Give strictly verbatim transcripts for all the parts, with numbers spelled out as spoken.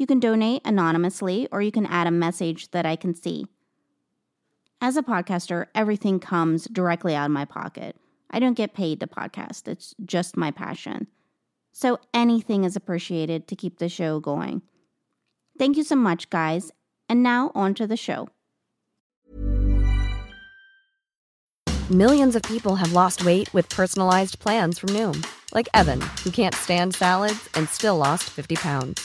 You can donate anonymously, or you can add a message that I can see. As a podcaster, everything comes directly out of my pocket. I don't get paid to podcast. It's just my passion. So anything is appreciated to keep the show going. Thank you so much, guys. And now on to the show. Millions of people have lost weight with personalized plans from Noom. Like Evan, who can't stand salads and still lost fifty pounds.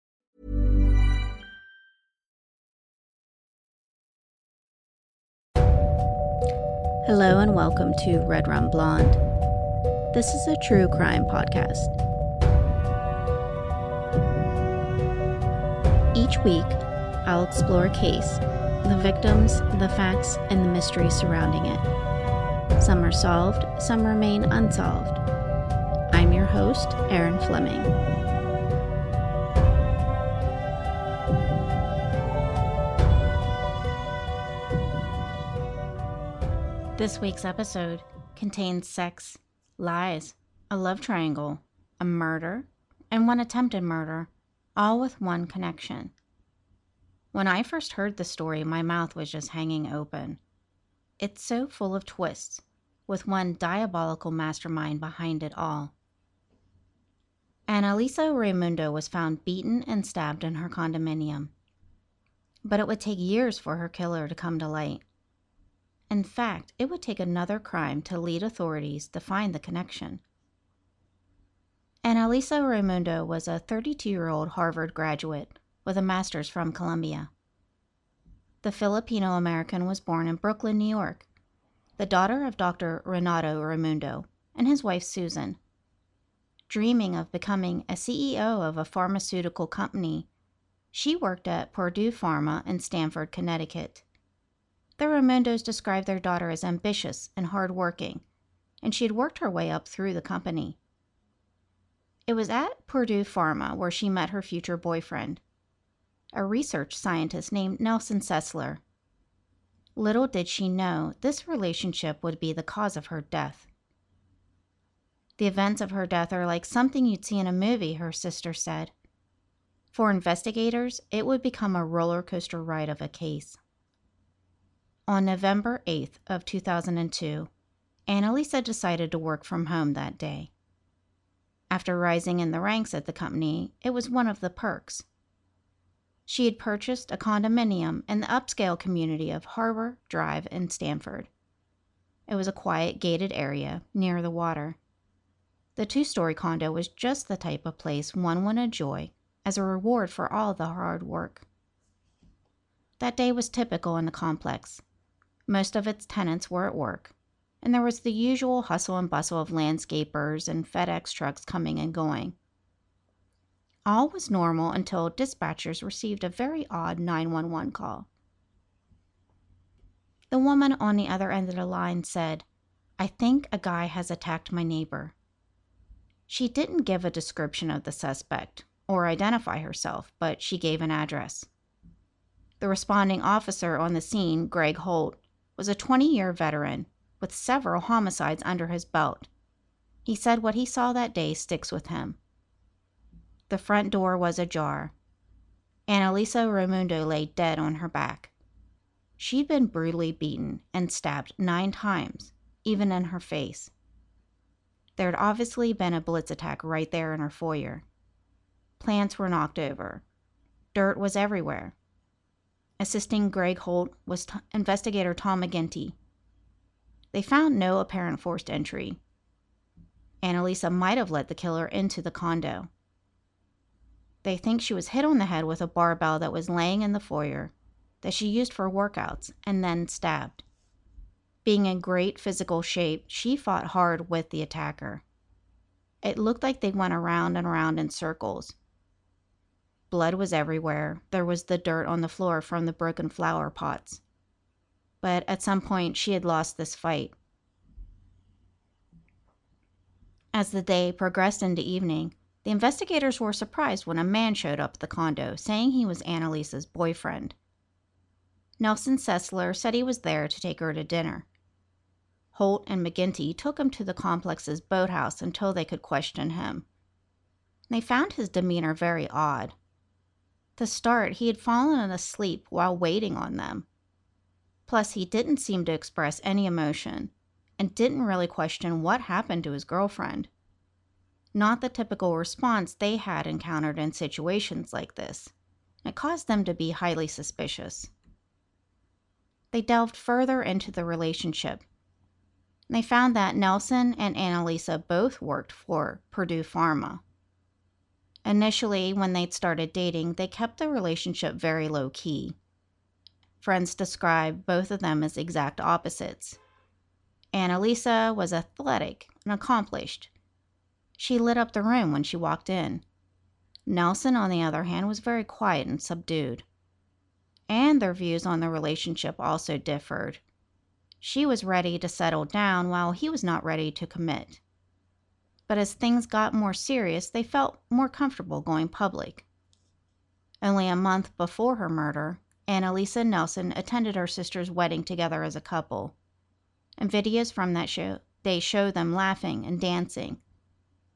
Hello and welcome to Red Run Blonde. This is a true crime podcast. Each week, I'll explore a case, the victims, the facts, and the mystery surrounding it. Some are solved, some remain unsolved. I'm your host, Erin Fleming. This week's episode contains sex, lies, a love triangle, a murder, and one attempted murder, all with one connection. When I first heard the story, my mouth was just hanging open. It's so full of twists, with one diabolical mastermind behind it all. Annalisa Raimundo was found beaten and stabbed in her condominium, but it would take years for her killer to come to light. In fact, it would take another crime to lead authorities to find the connection. Annalisa Raimundo was a thirty-two-year-old Harvard graduate with a master's from Columbia. The Filipino-American was born in Brooklyn, New York, the daughter of Doctor Renato Raimundo and his wife Susan. Dreaming of becoming a C E O of a pharmaceutical company, she worked at Purdue Pharma in Stamford, Connecticut. The Raimundos described their daughter as ambitious and hardworking, and she had worked her way up through the company. It was at Purdue Pharma where she met her future boyfriend, a research scientist named Nelson Sessler. Little did she know this relationship would be the cause of her death. The events of her death are like something you'd see in a movie, her sister said. For investigators, it would become a roller coaster ride of a case. On November eighth of two thousand two, Annalisa decided to work from home that day. After rising in the ranks at the company, it was one of the perks. She had purchased a condominium in the upscale community of Harbor Drive in Stamford. It was a quiet, gated area near the water. The two-story condo was just the type of place one would enjoy as a reward for all the hard work. That day was typical in the complex. Most of its tenants were at work, and there was the usual hustle and bustle of landscapers and FedEx trucks coming and going. All was normal until dispatchers received a very odd nine one one call. The woman on the other end of the line said, "I think a guy has attacked my neighbor." She didn't give a description of the suspect or identify herself, but she gave an address. The responding officer on the scene, Greg Holt, was a twenty-year veteran with several homicides under his belt. He said what he saw that day sticks with him. The front door was ajar. Annalisa Raimundo lay dead on her back. She'd been brutally beaten and stabbed nine times, even in her face. There'd obviously been a blitz attack right there in her foyer. Plants were knocked over. Dirt was everywhere. Assisting Greg Holt was t- investigator Tom McGinty. They found no apparent forced entry. Annalisa might have let the killer into the condo. They think she was hit on the head with a barbell that was laying in the foyer that she used for workouts and then stabbed. Being in great physical shape, she fought hard with the attacker. It looked like they went around and around in circles. Blood was everywhere. There was the dirt on the floor from the broken flower pots. But at some point, she had lost this fight. As the day progressed into evening, the investigators were surprised when a man showed up at the condo, saying he was Annalisa's boyfriend. Nelson Sessler said he was there to take her to dinner. Holt and McGinty took him to the complex's boathouse until they could question him. They found his demeanor very odd. To start, he had fallen asleep while waiting on them. Plus, he didn't seem to express any emotion and didn't really question what happened to his girlfriend. Not the typical response they had encountered in situations like this. It caused them to be highly suspicious. They delved further into the relationship. They found that Nelson and Annalisa both worked for Purdue Pharma. Initially, when they'd started dating, they kept the relationship very low-key. Friends described both of them as exact opposites. Annalisa was athletic and accomplished. She lit up the room when she walked in. Nelson, on the other hand, was very quiet and subdued. And their views on the relationship also differed. She was ready to settle down while he was not ready to commit. But as things got more serious, they felt more comfortable going public. Only a month before her murder, Annalisa and Nelson attended her sister's wedding together as a couple, and videos from that show, they show them laughing and dancing.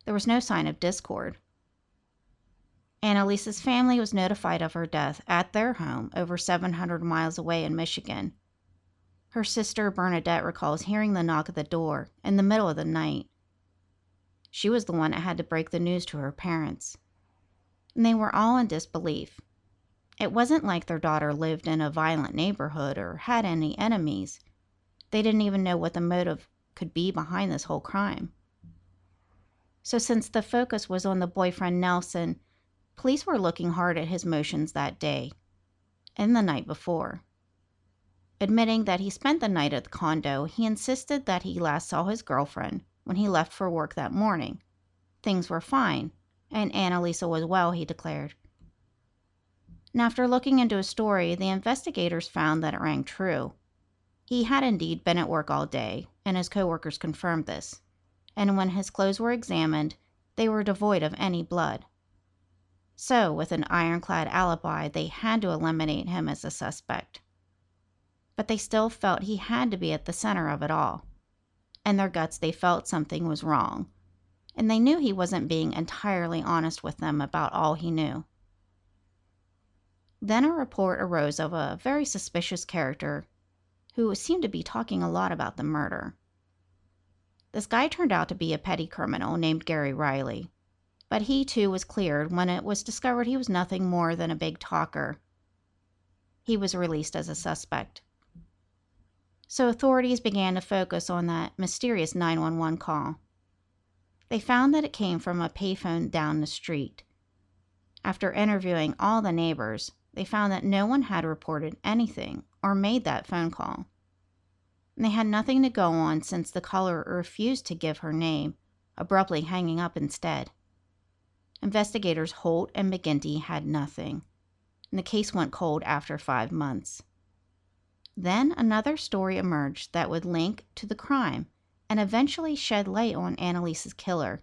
There was no sign of discord. Annalisa's family was notified of her death at their home over seven hundred miles away in Michigan. Her sister Bernadette recalls hearing the knock at the door in the middle of the night. She was the one that had to break the news to her parents. And they were all in disbelief. It wasn't like their daughter lived in a violent neighborhood or had any enemies. They didn't even know what the motive could be behind this whole crime. So since the focus was on the boyfriend Nelson, police were looking hard at his motions that day and the night before. Admitting that he spent the night at the condo, he insisted that he last saw his girlfriend when he left for work that morning. Things were fine, and Annalisa was well, he declared. And after looking into his story, the investigators found that it rang true. He had indeed been at work all day, and his coworkers confirmed this. And when his clothes were examined, they were devoid of any blood. So, with an ironclad alibi, they had to eliminate him as a suspect. But they still felt he had to be at the center of it all. In their guts, they felt something was wrong, and they knew he wasn't being entirely honest with them about all he knew. Then a report arose of a very suspicious character who seemed to be talking a lot about the murder. This guy turned out to be a petty criminal named Gary Riley, but he too was cleared when it was discovered he was nothing more than a big talker. He was released as a suspect. So authorities began to focus on that mysterious nine one one call. They found that it came from a payphone down the street. After interviewing all the neighbors, they found that no one had reported anything or made that phone call. And they had nothing to go on since the caller refused to give her name, abruptly hanging up instead. Investigators Holt and McGinty had nothing, and the case went cold after five months. Then another story emerged that would link to the crime and eventually shed light on Annalisa's killer.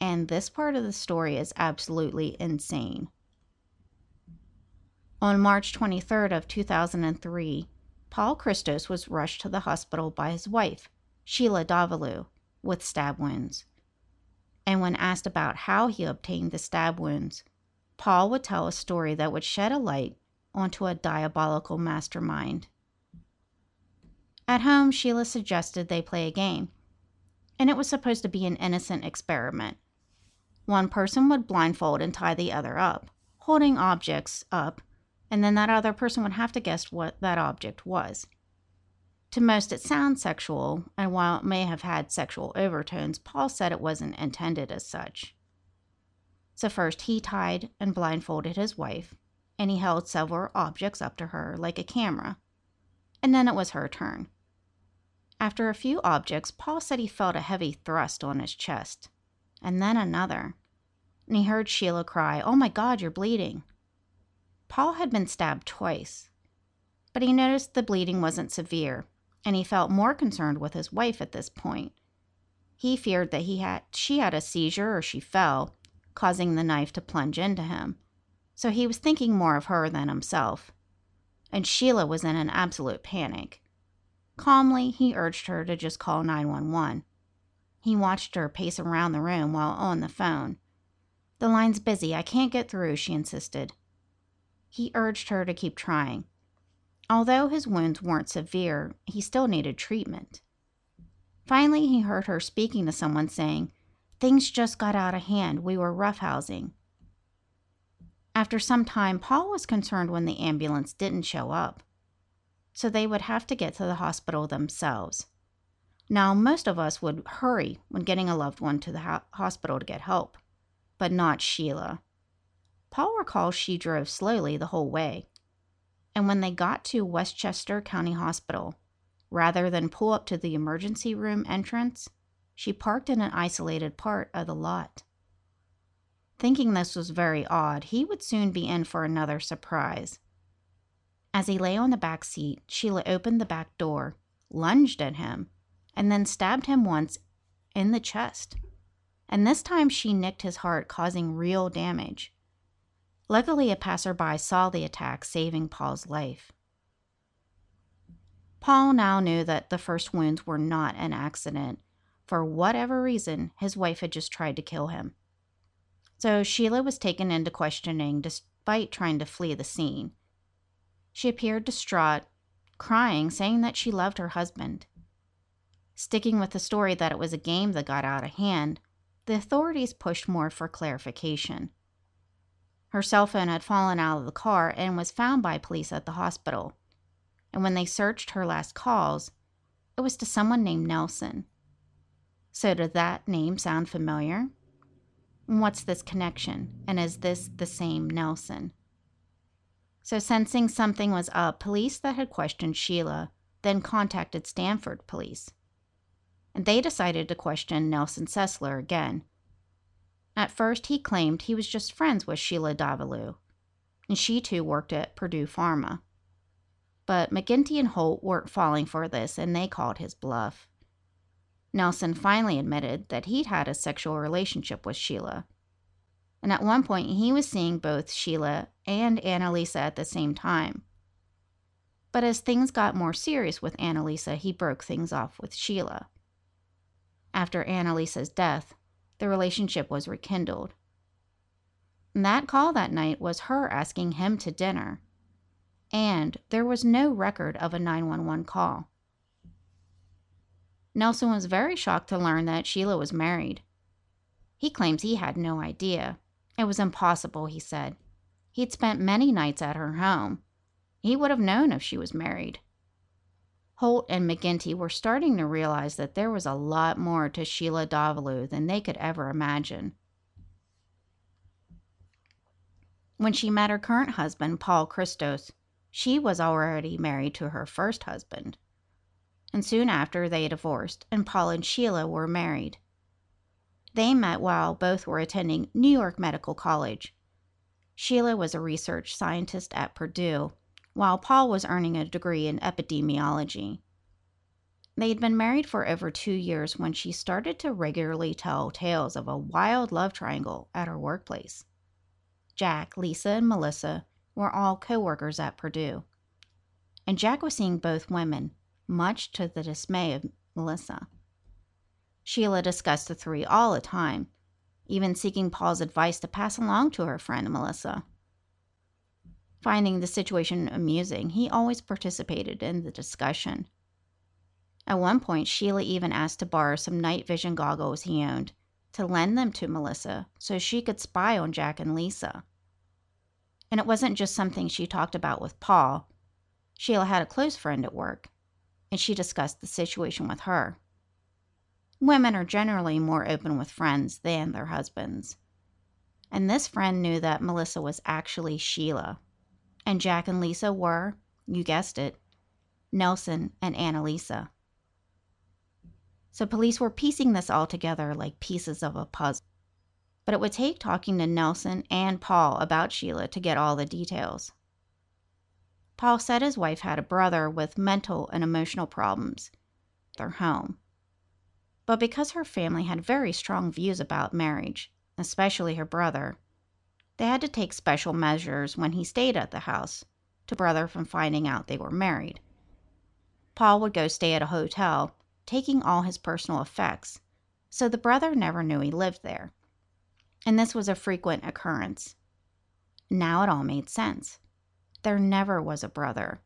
And this part of the story is absolutely insane. On March twenty-third of two thousand three, Paul Christos was rushed to the hospital by his wife, Sheila Davaloo, with stab wounds. And when asked about how he obtained the stab wounds, Paul would tell a story that would shed a light onto a diabolical mastermind. At home, Sheila suggested they play a game, and it was supposed to be an innocent experiment. One person would blindfold and tie the other up, holding objects up, and then that other person would have to guess what that object was. To most, it sounds sexual, and while it may have had sexual overtones, Paul said it wasn't intended as such. So first he tied and blindfolded his wife, and he held several objects up to her like a camera, and then it was her turn. After a few objects, Paul said he felt a heavy thrust on his chest, and then another, and he heard Sheila cry, "Oh my God, you're bleeding." Paul had been stabbed twice, but he noticed the bleeding wasn't severe, and he felt more concerned with his wife at this point. He feared that he had she had a seizure or she fell, causing the knife to plunge into him, so he was thinking more of her than himself, and Sheila was in an absolute panic. Calmly, he urged her to just call nine one one. He watched her pace around the room while on the phone. "The line's busy. I can't get through," she insisted. He urged her to keep trying. Although his wounds weren't severe, he still needed treatment. Finally, he heard her speaking to someone saying, "Things just got out of hand. We were roughhousing." After some time, Paul was concerned when the ambulance didn't show up, so they would have to get to the hospital themselves. Now, most of us would hurry when getting a loved one to the ho- hospital to get help, but not Sheila. Paul recalls she drove slowly the whole way, and when they got to Westchester County Hospital, rather than pull up to the emergency room entrance, she parked in an isolated part of the lot. Thinking this was very odd, he would soon be in for another surprise. As he lay on the back seat, Sheila opened the back door, lunged at him, and then stabbed him once in the chest. And this time she nicked his heart, causing real damage. Luckily, a passerby saw the attack, saving Paul's life. Paul now knew that the first wounds were not an accident. For whatever reason, his wife had just tried to kill him. So Sheila was taken into questioning despite trying to flee the scene. She appeared distraught, crying, saying that she loved her husband. Sticking with the story that it was a game that got out of hand, the authorities pushed more for clarification. Her cell phone had fallen out of the car and was found by police at the hospital. And when they searched her last calls, it was to someone named Nelson. So did that name sound familiar? What's this connection, and is this the same Nelson? So sensing something was up, police that had questioned Sheila then contacted Stanford police, and they decided to question Nelson Sessler again. At first, he claimed he was just friends with Sheila Davaloo, and she too worked at Purdue Pharma. But McGinty and Holt weren't falling for this, and they called his bluff. Nelson finally admitted that he'd had a sexual relationship with Sheila, and at one point he was seeing both Sheila and Annalisa at the same time. But as things got more serious with Annalisa, he broke things off with Sheila. After Annalisa's death, the relationship was rekindled. And that call that night was her asking him to dinner, and there was no record of a nine one one call. Nelson was very shocked to learn that Sheila was married. He claims he had no idea. It was impossible, he said. He'd spent many nights at her home. He would have known if she was married. Holt and McGinty were starting to realize that there was a lot more to Sheila Davaloo than they could ever imagine. When she met her current husband, Paul Christos, she was already married to her first husband. And soon after, they divorced, and Paul and Sheila were married. They met while both were attending New York Medical College. Sheila was a research scientist at Purdue, while Paul was earning a degree in epidemiology. They had been married for over two years when she started to regularly tell tales of a wild love triangle at her workplace. Jack, Lisa, and Melissa were all co-workers at Purdue. and Jack was seeing both women, much to the dismay of Melissa. Sheila discussed the three all the time, even seeking Paul's advice to pass along to her friend Melissa. Finding the situation amusing, he always participated in the discussion. At one point, Sheila even asked to borrow some night vision goggles he owned to lend them to Melissa so she could spy on Jack and Lisa. And it wasn't just something she talked about with Paul. Sheila had a close friend at work, and she discussed the situation with her. Women are generally more open with friends than their husbands. And this friend knew that Melissa was actually Sheila, and Jack and Lisa were, you guessed it, Nelson and Annalisa. So police were piecing this all together like pieces of a puzzle. But it would take talking to Nelson and Paul about Sheila to get all the details. Paul said his wife had a brother with mental and emotional problems at their home. But because her family had very strong views about marriage, especially her brother, they had to take special measures when he stayed at the house to keep brother from finding out they were married. Paul would go stay at a hotel, taking all his personal effects, so the brother never knew he lived there. And this was a frequent occurrence. Now it all made sense. There never was a brother.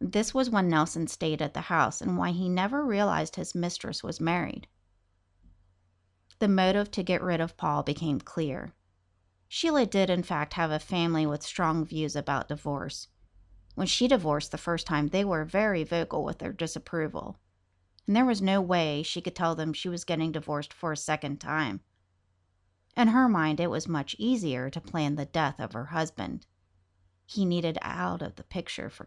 This was when Nelson stayed at the house and why he never realized his mistress was married. The motive to get rid of Paul became clear. Sheila did in fact have a family with strong views about divorce. When she divorced the first time, they were very vocal with their disapproval. And there was no way she could tell them she was getting divorced for a second time. In her mind, it was much easier to plan the death of her husband. He needed out of the picture for...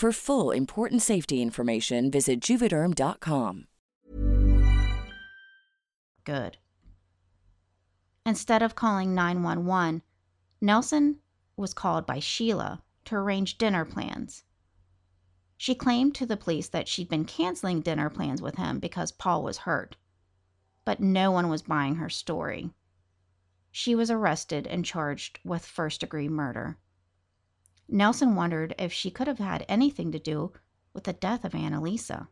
For full, important safety information, visit Juvederm dot com. Good. Instead of calling nine one one, Nelson was called by Sheila to arrange dinner plans. She claimed to the police that she'd been canceling dinner plans with him because Paul was hurt, but no one was buying her story. She was arrested and charged with first-degree murder. Nelson wondered if she could have had anything to do with the death of Annalisa.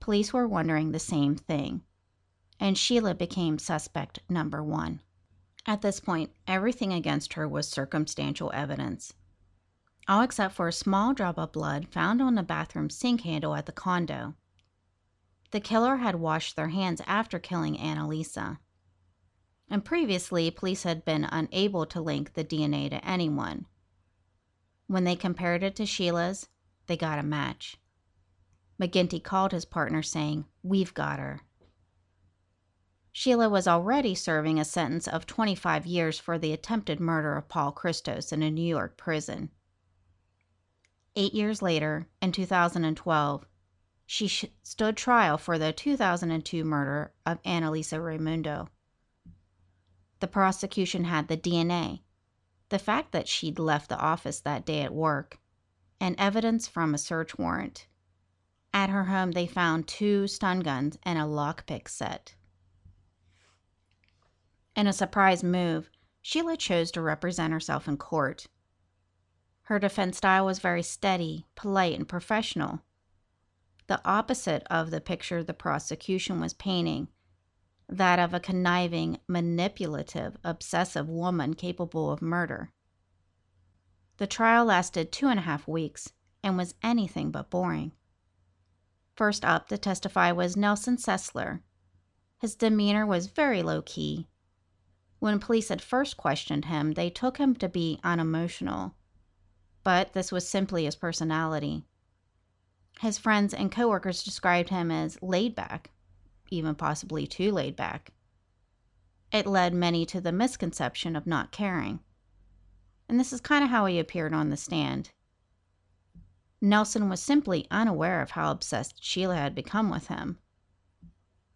Police were wondering the same thing, and Sheila became suspect number one. At this point, everything against her was circumstantial evidence, all except for a small drop of blood found on the bathroom sink handle at the condo. The killer had washed their hands after killing Annalisa, and previously, police had been unable to link the D N A to anyone. When they compared it to Sheila's, they got a match. McGinty called his partner saying, "We've got her." Sheila was already serving a sentence of twenty-five years for the attempted murder of Paul Christos in a New York prison. Eight years later, in two thousand twelve, she sh- stood trial for the two thousand two murder of Annalisa Raimundo. The prosecution had the D N A, the fact that she'd left the office that day at work, and evidence from a search warrant. At her home, they found two stun guns and a lockpick set. In a surprise move, Sheila chose to represent herself in court. Her defense style was very steady, polite, and professional, the opposite of the picture the prosecution was painting, that of a conniving, manipulative, obsessive woman capable of murder. The trial lasted two and a half weeks and was anything but boring. First up to testify was Nelson Sessler. His demeanor was very low-key. When police had first questioned him, they took him to be unemotional, but this was simply his personality. His friends and coworkers described him as laid-back, even possibly too laid-back. It led many to the misconception of not caring, and this is kind of how he appeared on the stand. Nelson was simply unaware of how obsessed Sheila had become with him.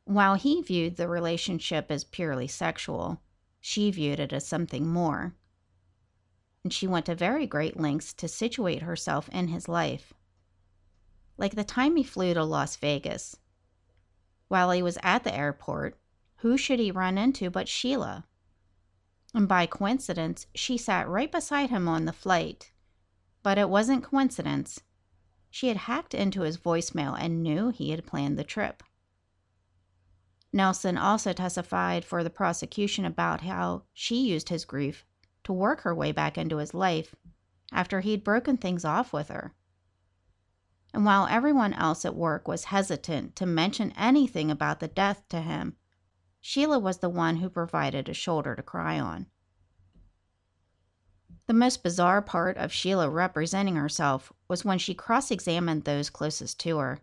While he viewed the relationship as purely sexual, she viewed it as something more, and she went to very great lengths to situate herself in his life. Like the time he flew to Las Vegas. While he was at the airport, who should he run into but Sheila? And by coincidence, she sat right beside him on the flight. But it wasn't coincidence. She had hacked into his voicemail and knew he had planned the trip. Nelson also testified for the prosecution about how she used his grief to work her way back into his life after he'd broken things off with her. And while everyone else at work was hesitant to mention anything about the death to him, Sheila was the one who provided a shoulder to cry on. The most bizarre part of Sheila representing herself was when she cross-examined those closest to her.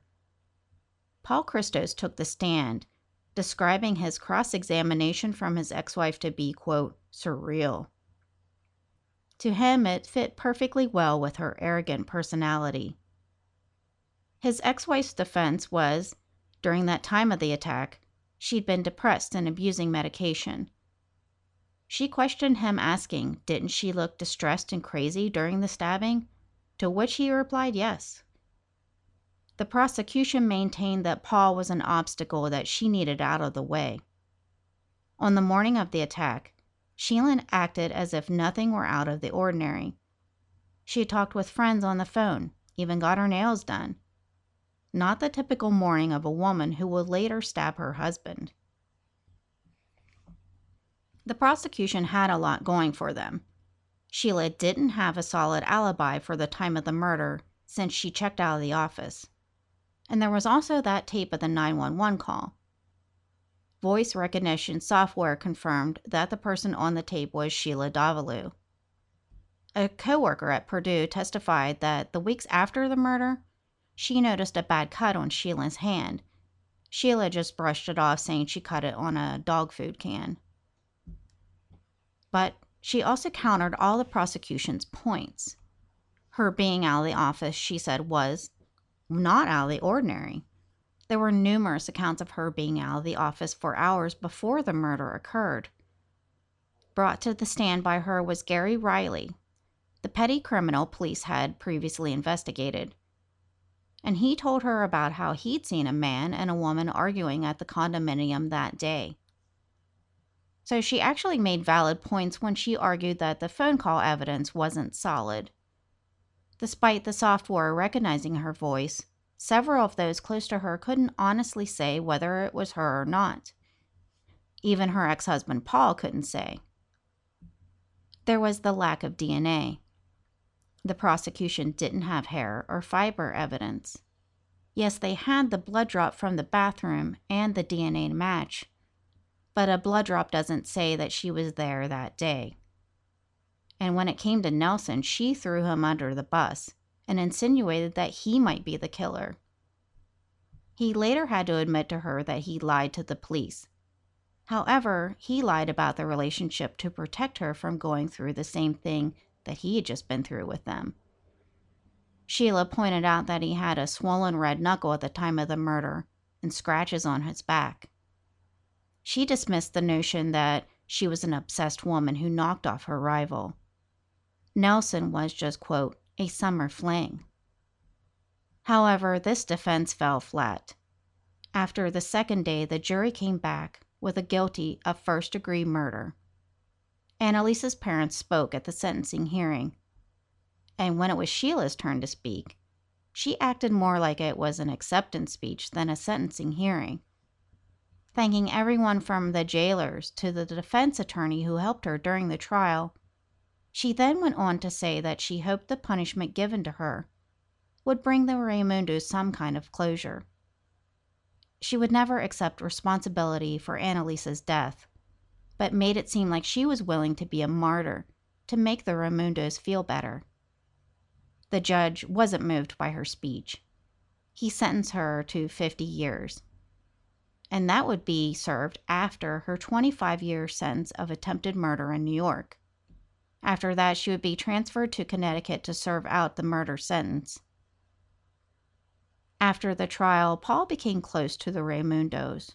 Paul Christos took the stand, describing his cross-examination from his ex-wife to be, quote, surreal. To him, it fit perfectly well with her arrogant personality. His ex-wife's defense was, during that time of the attack, she'd been depressed and abusing medication. She questioned him asking, didn't she look distressed and crazy during the stabbing? To which he replied yes. The prosecution maintained that Paul was an obstacle that she needed out of the way. On the morning of the attack, Sheila acted as if nothing were out of the ordinary. She talked with friends on the phone, even got her nails done. Not the typical morning of a woman who will later stab her husband. The prosecution had a lot going for them. Sheila didn't have a solid alibi for the time of the murder since she checked out of the office. And there was also that tape of the nine one one call. Voice recognition software confirmed that the person on the tape was Sheila Davaloo. A coworker at Purdue testified that the weeks after the murder, she noticed a bad cut on Sheila's hand. Sheila just brushed it off, saying she cut it on a dog food can. But she also countered all the prosecution's points. Her being out of the office, she said, was not out of the ordinary. There were numerous accounts of her being out of the office for hours before the murder occurred. Brought to the stand by her was Gary Riley, the petty criminal police had previously investigated, and he told her about how he'd seen a man and a woman arguing at the condominium that day. So she actually made valid points when she argued that the phone call evidence wasn't solid. Despite the software recognizing her voice, several of those close to her couldn't honestly say whether it was her or not. Even her ex-husband Paul couldn't say. There was the lack of D N A. The prosecution didn't have hair or fiber evidence. Yes, they had the blood drop from the bathroom and the D N A match, but a blood drop doesn't say that she was there that day. And when it came to Nelson, she threw him under the bus and insinuated that he might be the killer. He later had to admit to her that he lied to the police. However, he lied about the relationship to protect her from going through the same thing that he had just been through with them. Sheila pointed out that he had a swollen red knuckle at the time of the murder and scratches on his back. She dismissed the notion that She was an obsessed woman who knocked off her rival. Nelson was just, quote, a summer fling. However, this defense fell flat. After the second day, the jury came back with a guilty of first-degree murder. Annalisa's parents spoke at the sentencing hearing, and when it was Sheila's turn to speak, she acted more like it was an acceptance speech than a sentencing hearing, thanking everyone from the jailers to the defense attorney who helped her during the trial. She then went on to say that she hoped the punishment given to her would bring the Raimundos some kind of closure. She would never accept responsibility for Annalisa's death, but made it seem like she was willing to be a martyr to make the Raimundos feel better. The judge wasn't moved by her speech. He sentenced her to fifty years. And that would be served after her twenty-five year sentence of attempted murder in New York. After that, she would be transferred to Connecticut to serve out the murder sentence. After the trial, Paul became close to the Raimundos.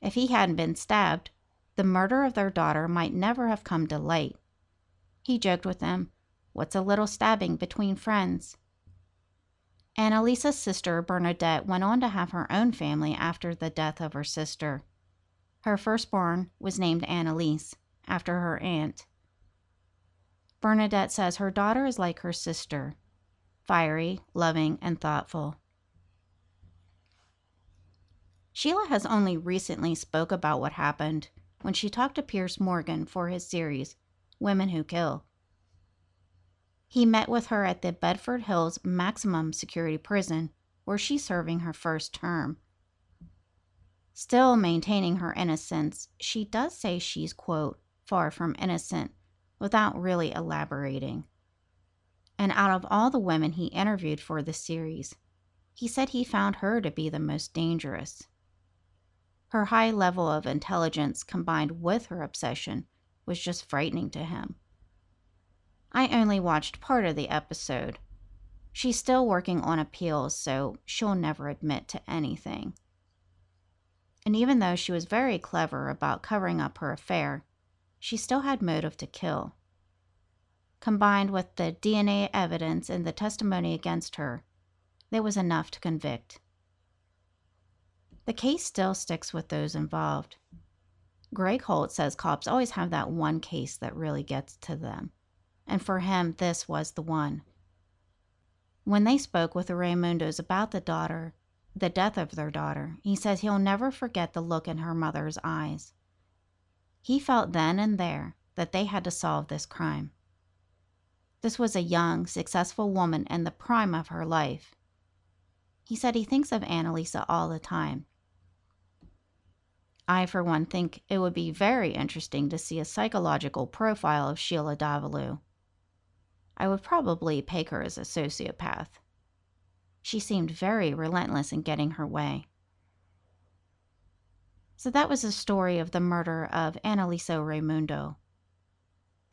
If he hadn't been stabbed, the murder of their daughter might never have come to light. He joked with them, "What's a little stabbing between friends?" Annalisa's sister, Bernadette, went on to have her own family after the death of her sister. Her firstborn was named Annalise, after her aunt. Bernadette says her daughter is like her sister, fiery, loving, and thoughtful. Sheila has only recently spoke about what happened when she talked to Piers Morgan for his series, Women Who Kill. He met with her at the Bedford Hills Maximum Security Prison, where she's serving her first term. Still maintaining her innocence, she does say she's, quote, far from innocent, without really elaborating. And out of all the women he interviewed for the series, he said he found her to be the most dangerous. Her high level of intelligence combined with her obsession was just frightening to him. I only watched part of the episode. She's still working on appeals, so she'll never admit to anything. And even though she was very clever about covering up her affair, she still had motive to kill. Combined with the D N A evidence and the testimony against her, there was enough to convict. The case still sticks with those involved. Greg Holt says cops always have that one case that really gets to them. And for him, this was the one. When they spoke with the Raimundos about the daughter, the death of their daughter, he says he'll never forget the look in her mother's eyes. He felt then and there that they had to solve this crime. This was a young, successful woman in the prime of her life. He said he thinks of Annalisa all the time. I, for one, think it would be very interesting to see a psychological profile of Sheila Davaloo. I would probably peg her as a sociopath. She seemed very relentless in getting her way. So that was the story of the murder of Annalisa Raimundo.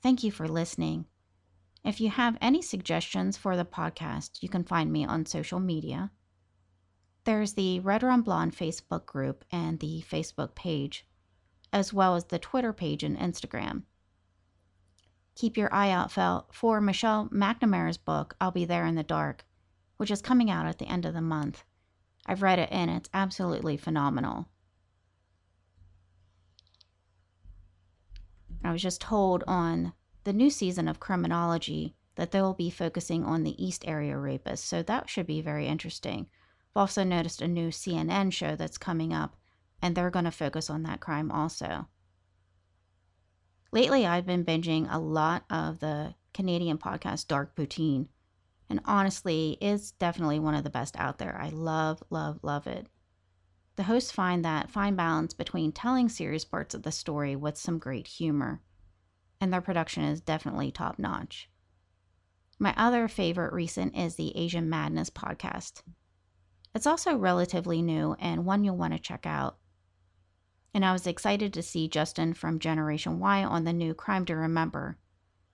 Thank you for listening. If you have any suggestions for the podcast, you can find me on social media. There's the Red Run Blonde Facebook group and the Facebook page, as well as the Twitter page and Instagram. Keep your eye out for Michelle McNamara's book, I'll Be There in the Dark, which is coming out at the end of the month. I've read it and it's absolutely phenomenal. I was just told on the new season of Criminology that they will be focusing on the East Area Rapist, so that should be very interesting. I've also noticed a new C N N show that's coming up, and they're going to focus on that crime also. Lately, I've been binging a lot of the Canadian podcast Dark Poutine, and honestly, it's definitely one of the best out there. I love, love, love it. The hosts find that fine balance between telling serious parts of the story with some great humor, and their production is definitely top-notch. My other favorite recent is the Asian Madness podcast. It's also relatively new and one you'll want to check out. And I was excited to see Justin from Generation Y on the new Crime to Remember.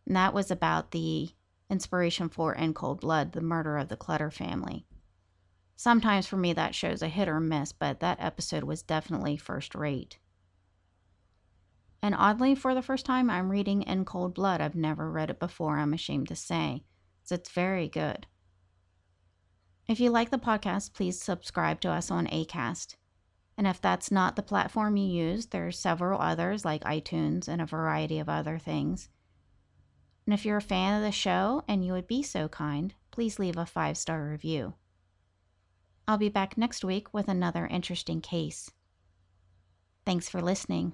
And that was about the inspiration for In Cold Blood, the murder of the Clutter family. Sometimes for me that show's a hit or miss, but that episode was definitely first rate. And oddly, for the first time, I'm reading In Cold Blood. I've never read it before, I'm ashamed to say. It's very good. If you like the podcast, please subscribe to us on Acast. And if that's not the platform you use, there's several others like iTunes and a variety of other things. And if you're a fan of the show and you would be so kind, please leave a five-star review. I'll be back next week with another interesting case. Thanks for listening.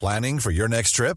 Planning for your next trip?